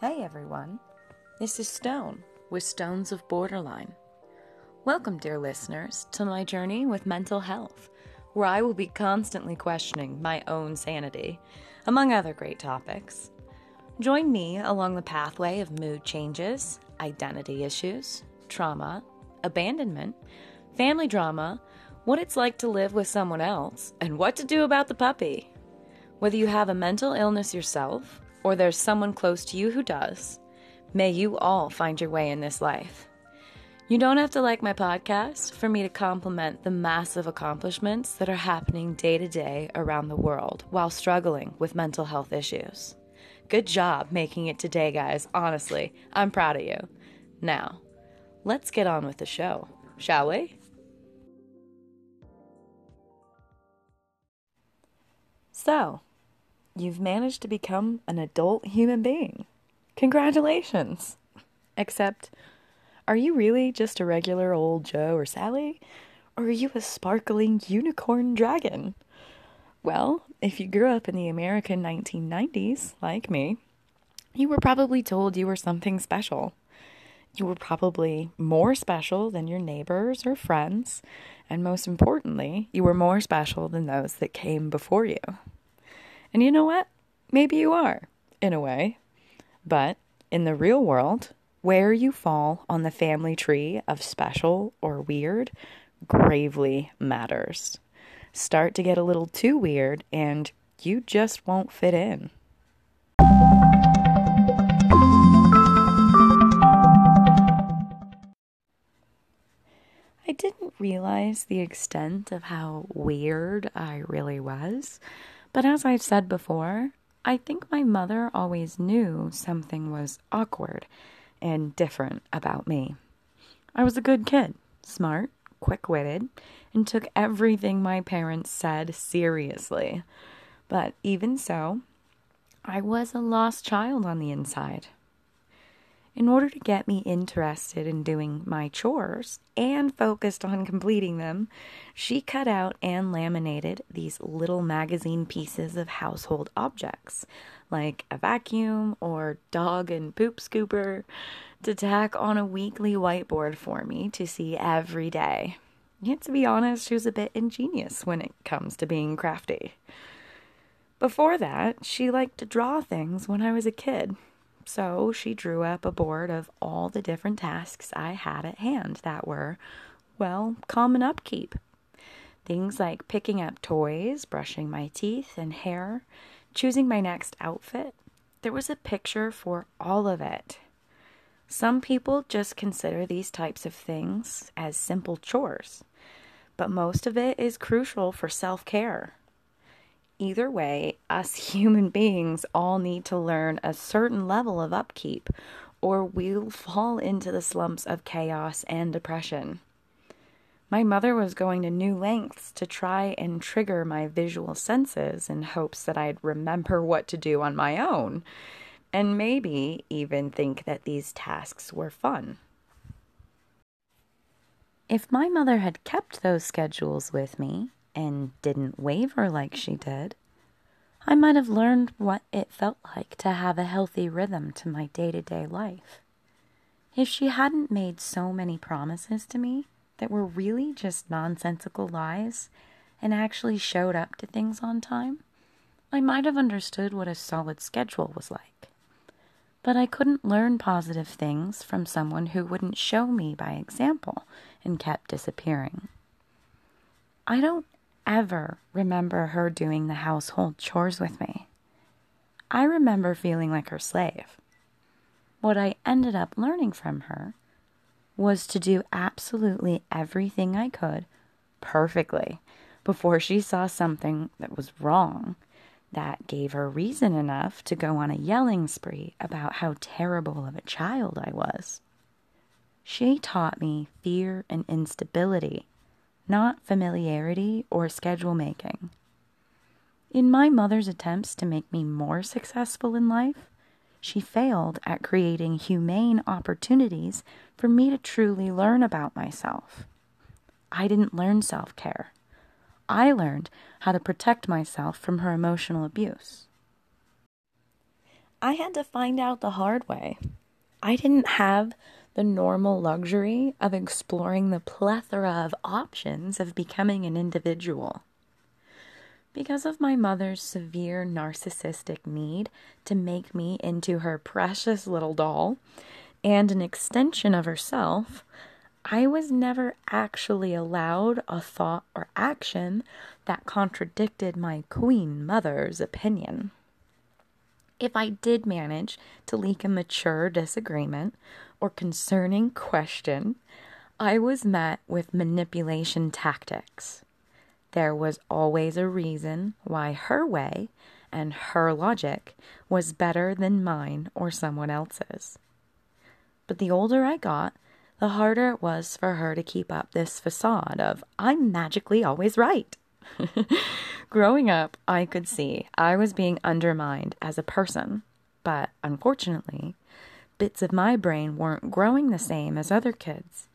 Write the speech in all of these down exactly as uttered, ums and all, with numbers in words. Hey everyone, this is Stone with Stones of Borderline. Welcome, dear listeners, to my journey with mental health, where I will be constantly questioning my own sanity, among other great topics. Join me along the pathway of mood changes, identity issues, trauma, abandonment, family drama, what it's like to live with someone else, and what to do about the puppy. Whether you have a mental illness yourself, or there's someone close to you who does, may you all find your way in this life. You don't have to like my podcast for me to compliment the massive accomplishments that are happening day to day around the world while struggling with mental health issues. Good job making it today, guys. Honestly, I'm proud of you. Now, let's get on with the show, shall we? So, you've managed to become an adult human being. Congratulations! Except, are you really just a regular old Joe or Sally? Or are you a sparkling unicorn dragon? Well, if you grew up in the American nineteen nineties, like me, you were probably told you were something special. You were probably more special than your neighbors or friends, and most importantly, you were more special than those that came before you. And you know what? Maybe you are, in a way. But in the real world, where you fall on the family tree of special or weird gravely matters. Start to get a little too weird, and you just won't fit in. I didn't realize the extent of how weird I really was. But as I've said before, I think my mother always knew something was awkward and different about me. I was a good kid, smart, quick-witted, and took everything my parents said seriously. But even so, I was a lost child on the inside. In order to get me interested in doing my chores and focused on completing them, she cut out and laminated these little magazine pieces of household objects, like a vacuum or dog and poop scooper, to tack on a weekly whiteboard for me to see every day. Yet, to be honest, she was a bit ingenious when it comes to being crafty. Before that, she liked to draw things when I was a kid. So she drew up a board of all the different tasks I had at hand that were, well, common upkeep. Things like picking up toys, brushing my teeth and hair, choosing my next outfit. There was a picture for all of it. Some people just consider these types of things as simple chores, but most of it is crucial for self-care. Either way, us human beings all need to learn a certain level of upkeep, or we'll fall into the slumps of chaos and depression. My mother was going to new lengths to try and trigger my visual senses in hopes that I'd remember what to do on my own, and maybe even think that these tasks were fun. If my mother had kept those schedules with me, and didn't waver like she did, I might have learned what it felt like to have a healthy rhythm to my day-to-day life. If she hadn't made so many promises to me that were really just nonsensical lies and actually showed up to things on time, I might have understood what a solid schedule was like. But I couldn't learn positive things from someone who wouldn't show me by example and kept disappearing. I don't ever remember her doing the household chores with me. I remember feeling like her slave. What I ended up learning from her was to do absolutely everything I could perfectly before she saw something that was wrong that gave her reason enough to go on a yelling spree about how terrible of a child I was. She taught me fear and instability, not familiarity or schedule making. In my mother's attempts to make me more successful in life, she failed at creating humane opportunities for me to truly learn about myself. I didn't learn self-care. I learned how to protect myself from her emotional abuse. I had to find out the hard way. I didn't have the normal luxury of exploring the plethora of options of becoming an individual. Because of my mother's severe narcissistic need to make me into her precious little doll and an extension of herself, I was never actually allowed a thought or action that contradicted my queen mother's opinion. If I did manage to leak a mature disagreement or concerning question, I was met with manipulation tactics. There was always a reason why her way and her logic was better than mine or someone else's. But the older I got, the harder it was for her to keep up this facade of, I'm magically always right. Growing up, I could see I was being undermined as a person, but unfortunately, bits of my brain weren't growing the same as other kids.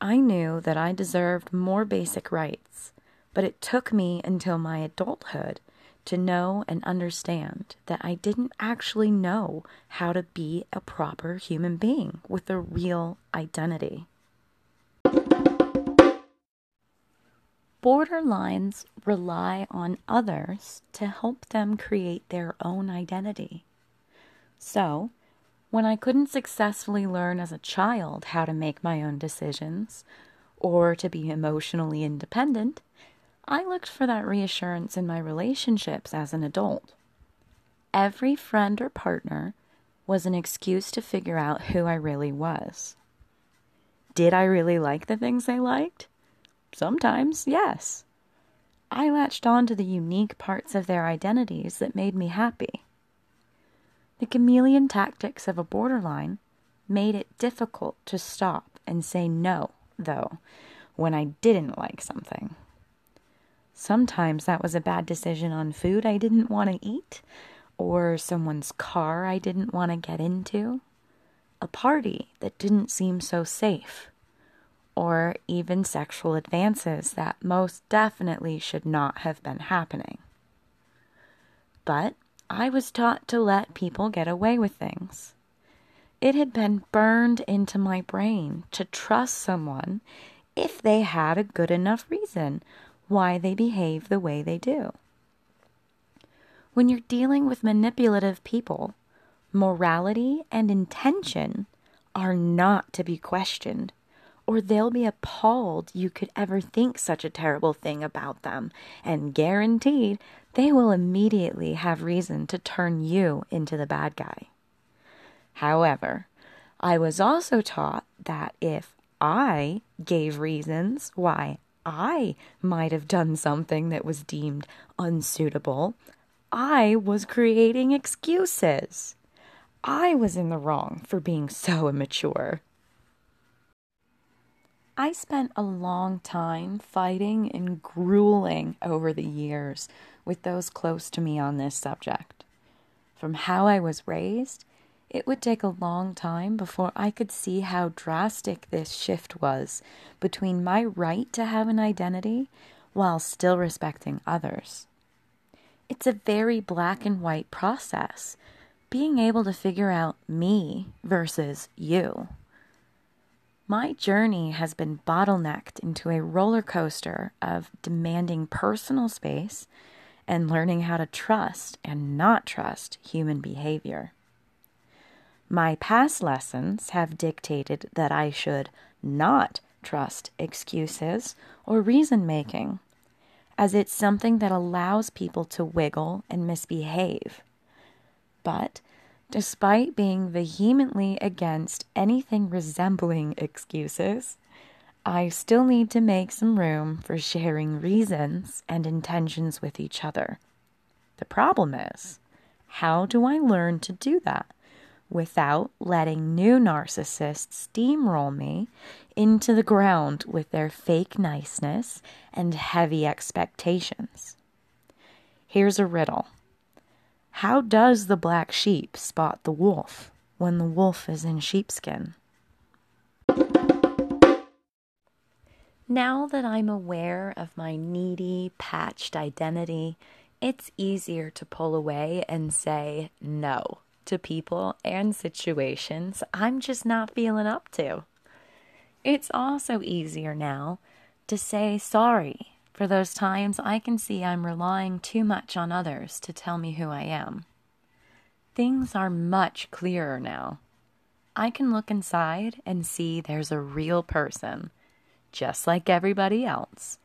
I knew that I deserved more basic rights, but it took me until my adulthood to know and understand that I didn't actually know how to be a proper human being with a real identity. Borderlines rely on others to help them create their own identity. So, when I couldn't successfully learn as a child how to make my own decisions or to be emotionally independent, I looked for that reassurance in my relationships as an adult. Every friend or partner was an excuse to figure out who I really was. Did I really like the things they liked? Sometimes, yes. I latched on to the unique parts of their identities that made me happy. The chameleon tactics of a borderline made it difficult to stop and say no, though, when I didn't like something. Sometimes that was a bad decision on food I didn't want to eat, or someone's car I didn't want to get into, a party that didn't seem so safe, or even sexual advances that most definitely should not have been happening. But I was taught to let people get away with things. It had been burned into my brain to trust someone if they had a good enough reason why they behave the way they do. When you're dealing with manipulative people, morality and intention are not to be questioned, or they'll be appalled you could ever think such a terrible thing about them, and guaranteed they will immediately have reason to turn you into the bad guy. However, I was also taught that if I gave reasons why I might have done something that was deemed unsuitable, I was creating excuses. I was in the wrong for being so immature. I spent a long time fighting and grueling over the years with those close to me on this subject. From how I was raised, it would take a long time before I could see how drastic this shift was between my right to have an identity while still respecting others. It's a very black and white process, being able to figure out me versus you. My journey has been bottlenecked into a roller coaster of demanding personal space and learning how to trust and not trust human behavior. My past lessons have dictated that I should not trust excuses or reason-making, as it's something that allows people to wiggle and misbehave. But despite being vehemently against anything resembling excuses, I still need to make some room for sharing reasons and intentions with each other. The problem is, how do I learn to do that without letting new narcissists steamroll me into the ground with their fake niceness and heavy expectations? Here's a riddle. How does the black sheep spot the wolf when the wolf is in sheepskin? Now that I'm aware of my needy, patched identity it's easier to pull away and say no to people and situations I'm just not feeling up to. It's also easier now to say sorry for those times I can see I'm relying too much on others to tell me who I am. Things are much clearer now. I can look inside and see there's a real person, just like everybody else,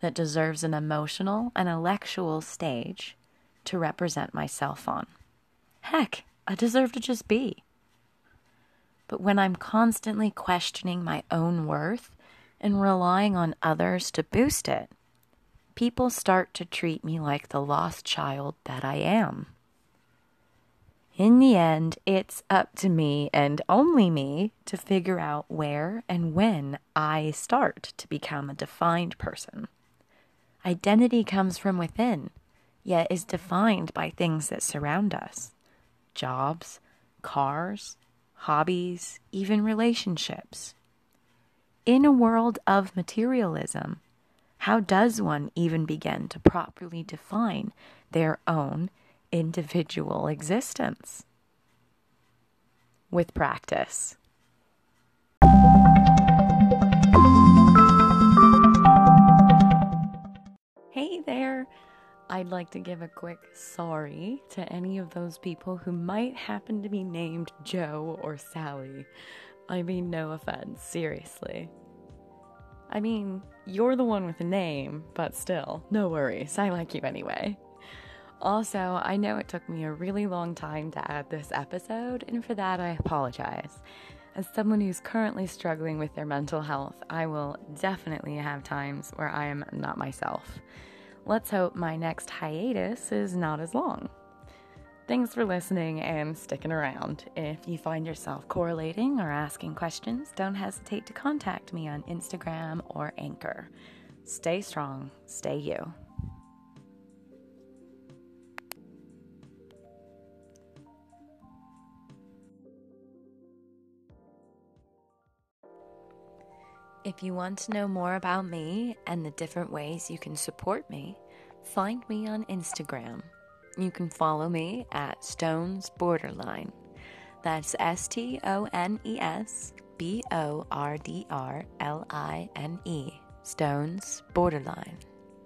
that deserves an emotional and intellectual stage to represent myself on. Heck, I deserve to just be. But when I'm constantly questioning my own worth and relying on others to boost it, people start to treat me like the lost child that I am. In the end, it's up to me and only me to figure out where and when I start to become a defined person. Identity comes from within, yet is defined by things that surround us. Jobs, cars, hobbies, even relationships. In a world of materialism, how does one even begin to properly define their own individual existence? With practice. Hey there! I'd like to give a quick sorry to any of those people who might happen to be named Joe or Sally. I mean, no offense, seriously. I mean, you're the one with the name, but still, no worries, I like you anyway. Also, I know it took me a really long time to add this episode, and for that I apologize. As someone who's currently struggling with their mental health, I will definitely have times where I am not myself. Let's hope my next hiatus is not as long. Thanks for listening and sticking around. If you find yourself correlating or asking questions, don't hesitate to contact me on Instagram or Anchor. Stay strong, stay you. If you want to know more about me and the different ways you can support me, find me on Instagram. You can follow me at Stones Borderline. That's S T O N E S B O R D R L I N E. Stones Borderline.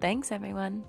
Thanks, everyone.